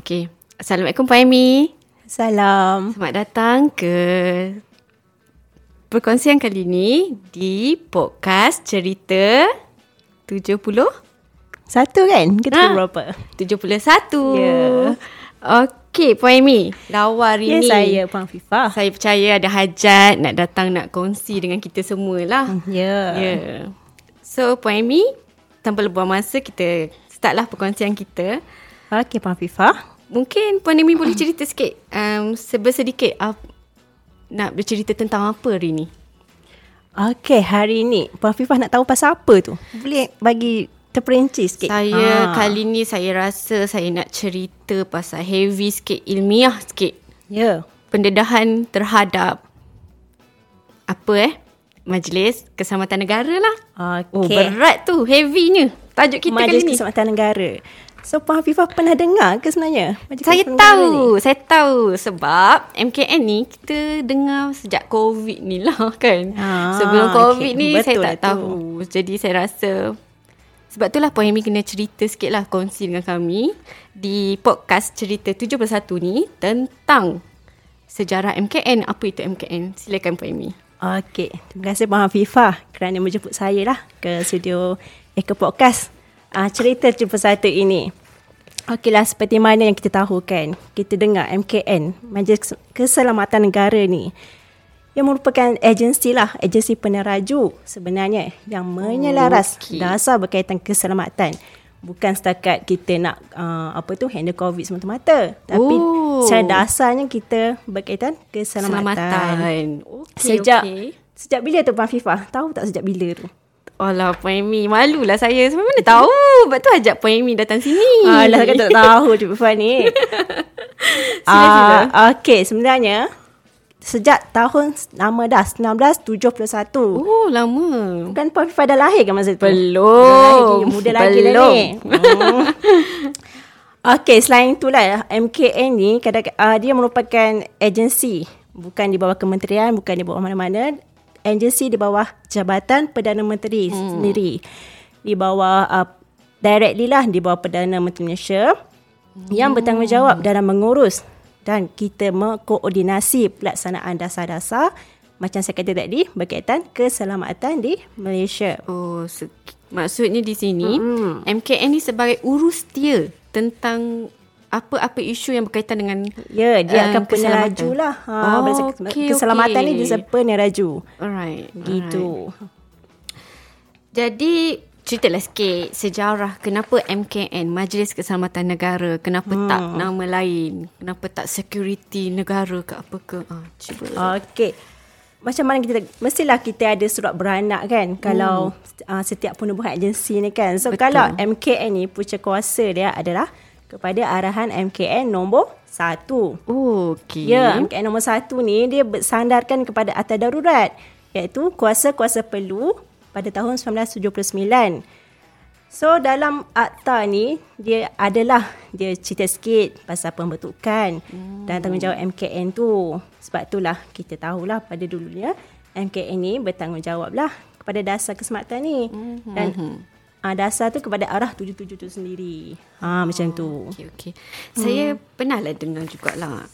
Okay. Assalamualaikum Puan Amie. Salam. Selamat datang ke perkongsian kali ini di podcast Cerita 71 kan? Kita berapa? 71. Yeah. Okey, Puan Amie. Lawar ini. Ya, saya Puan Hafifah. Saya percaya ada hajat nak datang nak kongsi dengan kita semualah. Ya. So, Puan Amie, tanpa lebuang masa kita startlah perkongsian kita. Okey, Puan Hafifah. Mungkin Puan Amie boleh cerita sikit, sedikit nak bercerita tentang apa hari ni? Okey, hari ni Puan Hafifah nak tahu pasal apa tu? Boleh bagi terperinci sikit? Kali ni saya rasa saya nak cerita pasal heavy sikit, ilmiah sikit. Ya. Pendedahan terhadap Majlis Keselamatan Negara lah. Okay. Oh, berat tu, heavynya tajuk kita Majlis kali ni. Majlis Keselamatan Negara. So, Puan Hafifah pernah dengar ke sebenarnya? Saya tahu sebab MKN ni kita dengar sejak COVID ni lah kan. Sebelum COVID ni betul saya tak tahu. Jadi, saya rasa sebab itulah Puan Amie kena cerita sikit lah, kongsi dengan kami di podcast Cerita 71 ni tentang sejarah MKN. Apa itu MKN? Silakan Puan Amie. Okey, terima kasih Puan Hafifah kerana menjemput saya lah ke studio Eka Podcast. Cerita 71 ini. Okeylah, seperti mana yang kita tahu kan, kita dengar MKN, Majlis Keselamatan Negara ni, yang merupakan agensi peneraju sebenarnya yang menyelaras dasar berkaitan keselamatan. Bukan setakat kita nak handle COVID semata-mata, tapi secara dasarnya kita berkaitan keselamatan. Sejak bila tu Puan Hafifah? Tahu tak sejak bila tu? Alah, Puan Amie, malulah saya. Sampai mana tahu. Sebab tu ajak Puan Amie datang sini. Alah, saya kata tak tahu juga Puan ni. Okay, sebenarnya sejak tahun 1971. Oh, lama. Bukan Puan Hafifah dah lahir ke masa tu? Belum. Muda lagi lah ni. Okay, selain itulah MKN ni dia merupakan agensi. Bukan di bawah kementerian, bukan di bawah mana-mana. Agensi di bawah Jabatan Perdana Menteri sendiri. Di bawah directly lah, di bawah Perdana Menteri Malaysia yang bertanggungjawab dalam mengurus dan kita mengkoordinasi pelaksanaan dasar-dasar macam saya kata tadi berkaitan keselamatan di Malaysia. Maksudnya di sini MKN ni sebagai urus setia tentang apa-apa isu yang berkaitan dengan dia akan peneraju lah. Keselamatan ni dia peneraju. Alright. Gitu. Jadi, ceritalah sikit sejarah kenapa MKN, Majlis Keselamatan Negara, kenapa tak nama lain, kenapa tak security negara ke apa ke. Okey. Macam mana kita, mestilah kita ada surat beranak kan, kalau setiap penubuhan agensi ni kan. So, betul. Kalau MKN ni punca kuasa dia adalah kepada arahan MKN nombor 1. MKN nombor 1 ni dia bersandarkan kepada atas darurat, iaitu kuasa-kuasa perlu pada tahun 1979. So dalam akta ni dia cerita sikit pasal pembentukan dan tanggungjawab MKN tu. Sebab itulah kita tahulah pada dulunya MKN ni bertanggungjawablah kepada dasar keselamatan ni. Dan dasar tu kepada arah 77 tu sendiri. Macam tu. Okay. Saya pernah lah dengar jugalah.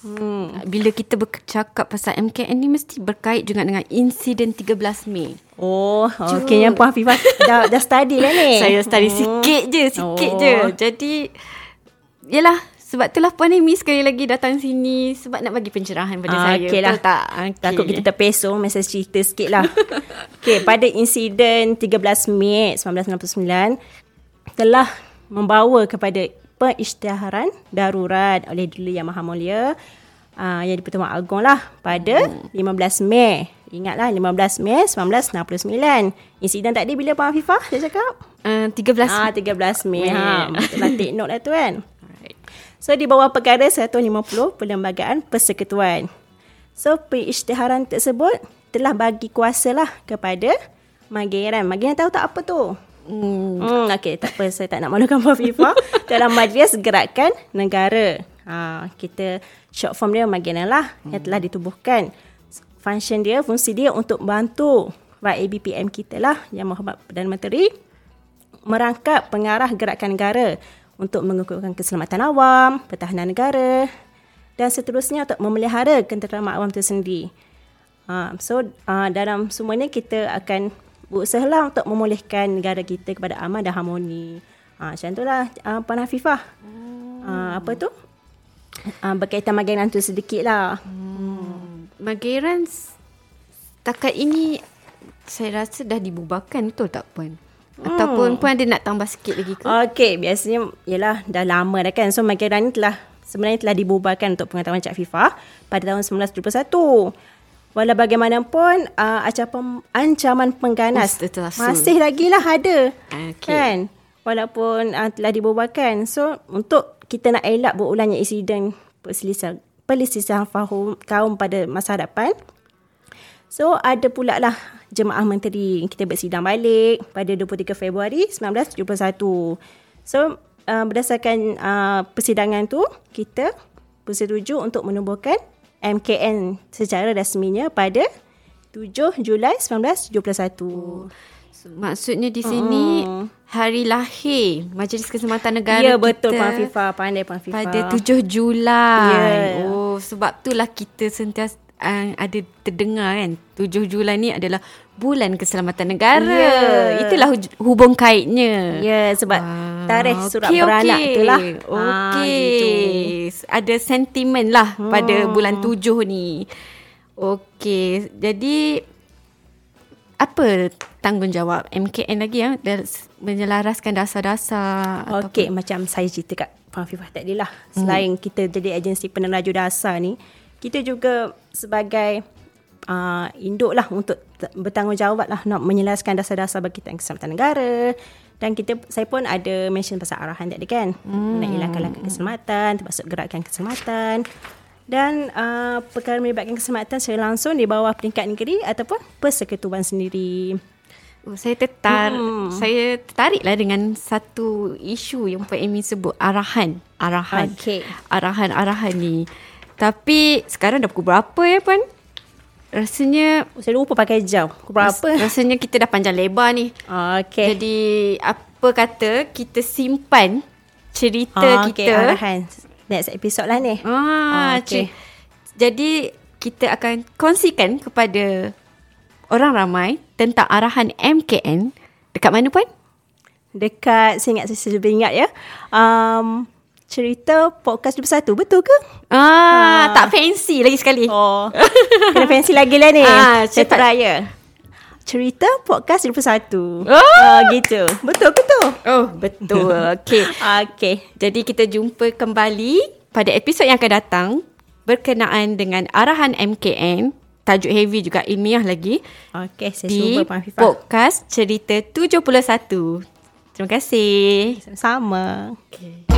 Bila kita bercakap pasal MKN ni mesti berkait juga dengan insiden 13 Mei. Okey, yang Puan Hafifah dah study lah ni. Saya study sikit je. Jadi yalah, sebab itulah Puan Amie sekali lagi datang sini sebab nak bagi pencerahan pada saya. Okey lah. Takut kita terpeso masa cerita sikit lah. Okey, pada insiden 13 Mei 1999 telah membawa kepada pengisytiharan darurat oleh Duli Yang Maha Mulia yang di-Pertuan Agong lah pada 15 Mei. Ingatlah 15 Mei 1969. Insiden tadi bila Puan Hafifah dia cakap? 13 Mei. Kita take note lah tu kan. So, di bawah perkara 150 Perlembagaan Persekutuan. So, pengisytiharan tersebut telah bagi kuasalah kepada Mageran. Mageran tahu tak apa tu? Okey, tak apa. Saya tak nak malukan Puan Hafifah. Dalam Majlis Gerakan Negara. Kita short form dia Mageran lah yang telah ditubuhkan. Fungsi dia untuk bantu YABPM kita lah, Yang Berhormat Perdana Menteri, merangkap pengarah gerakan negara untuk mengukuhkan keselamatan awam, pertahanan negara dan seterusnya untuk memelihara ketenteraman awam itu sendiri. Dalam semuanya kita akan berusahalah untuk memulihkan negara kita kepada aman dan harmoni. Macam itulah Puan Hafifah. Berkaitan Mageran tu sedikit lah. Mageran setakat ini saya rasa dah dibubarkan, betul tak Puan? Ataupun Puan ada nak tambah sikit lagi ke? Okey, biasanya ialah dah lama dah kan. So Mageran ni sebenarnya telah dibubarkan untuk pengetahuan Cik Hafifah pada tahun 1971. Walau bagaimanapun ancaman pengganas masih lagilah ada, kan? Walaupun telah dibubarkan. So untuk kita nak elak berulangnya insiden perselisihan kaum pada masa hadapan, so ada pula lah jemaah menteri kita bersidang balik pada 23 Februari 1971. So berdasarkan persidangan tu, kita bersetuju untuk menubuhkan MKN secara rasminya pada 7 Julai 1971. So, maksudnya di sini hari lahir Majlis Keselamatan Negara kita. Ya, betul Puan Hafifah, pandai Puan Hafifah. Pada 7 Julai. Yeah. Oh, sebab itulah kita sentiasa ada terdengar kan, 7 Julai ni adalah bulan keselamatan negara. Yeah. Itulah hubung kaitnya. Ya, yeah, sebab tarikh surat beranak itulah. Gitu. Ada sentimen lah pada bulan 7 ni. Okey, jadi apa tanggungjawab MKN lagi yang menyelaraskan dasar-dasar? Okey, macam saya cerita kat Puan Hafifah tadi lah. Selain kita jadi agensi peneraju dasar ni, kita juga sebagai induk lah untuk bertanggungjawab lah nak menyelaraskan dasar-dasar berkaitan keselamatan negara. Dan saya pun ada mention pasal arahan tadi kan, nak elakkan langkah keselamatan, termasuk gerakan keselamatan. Dan perkara melibatkan keselamatan secara langsung di bawah peringkat negeri ataupun persekutuan sendiri. Saya tertariklah dengan satu isu yang Puan Amie sebut, arahan. Okay. Arahan ni. Tapi sekarang dah pukul berapa ya Puan? Rasanya saya lupa pakai jam. Pukul berapa? Rasanya kita dah panjang lebar ni. Okay. Jadi apa kata kita simpan cerita kita. Arahan. Next episode lah ni. Okay. Jadi kita akan kongsikan kepada orang ramai tentang arahan MKN. Dekat mana Puan? Dekat, saya ingat ya. Cerita podcast 21, betul ke? Tak fancy lagi sekali. Kena fancy lagi lah ni. Saya tak raya. Cerita podcast 21. Gitu. Betul ke tu? Betul. Okey. Jadi kita jumpa kembali pada episod yang akan datang berkenaan dengan arahan MKN. Tajuk heavy juga, ilmiah lagi. Okey, saya sumber Puan Hafifah. Di podcast Cerita 71. Terima kasih. Sama-sama. Okey.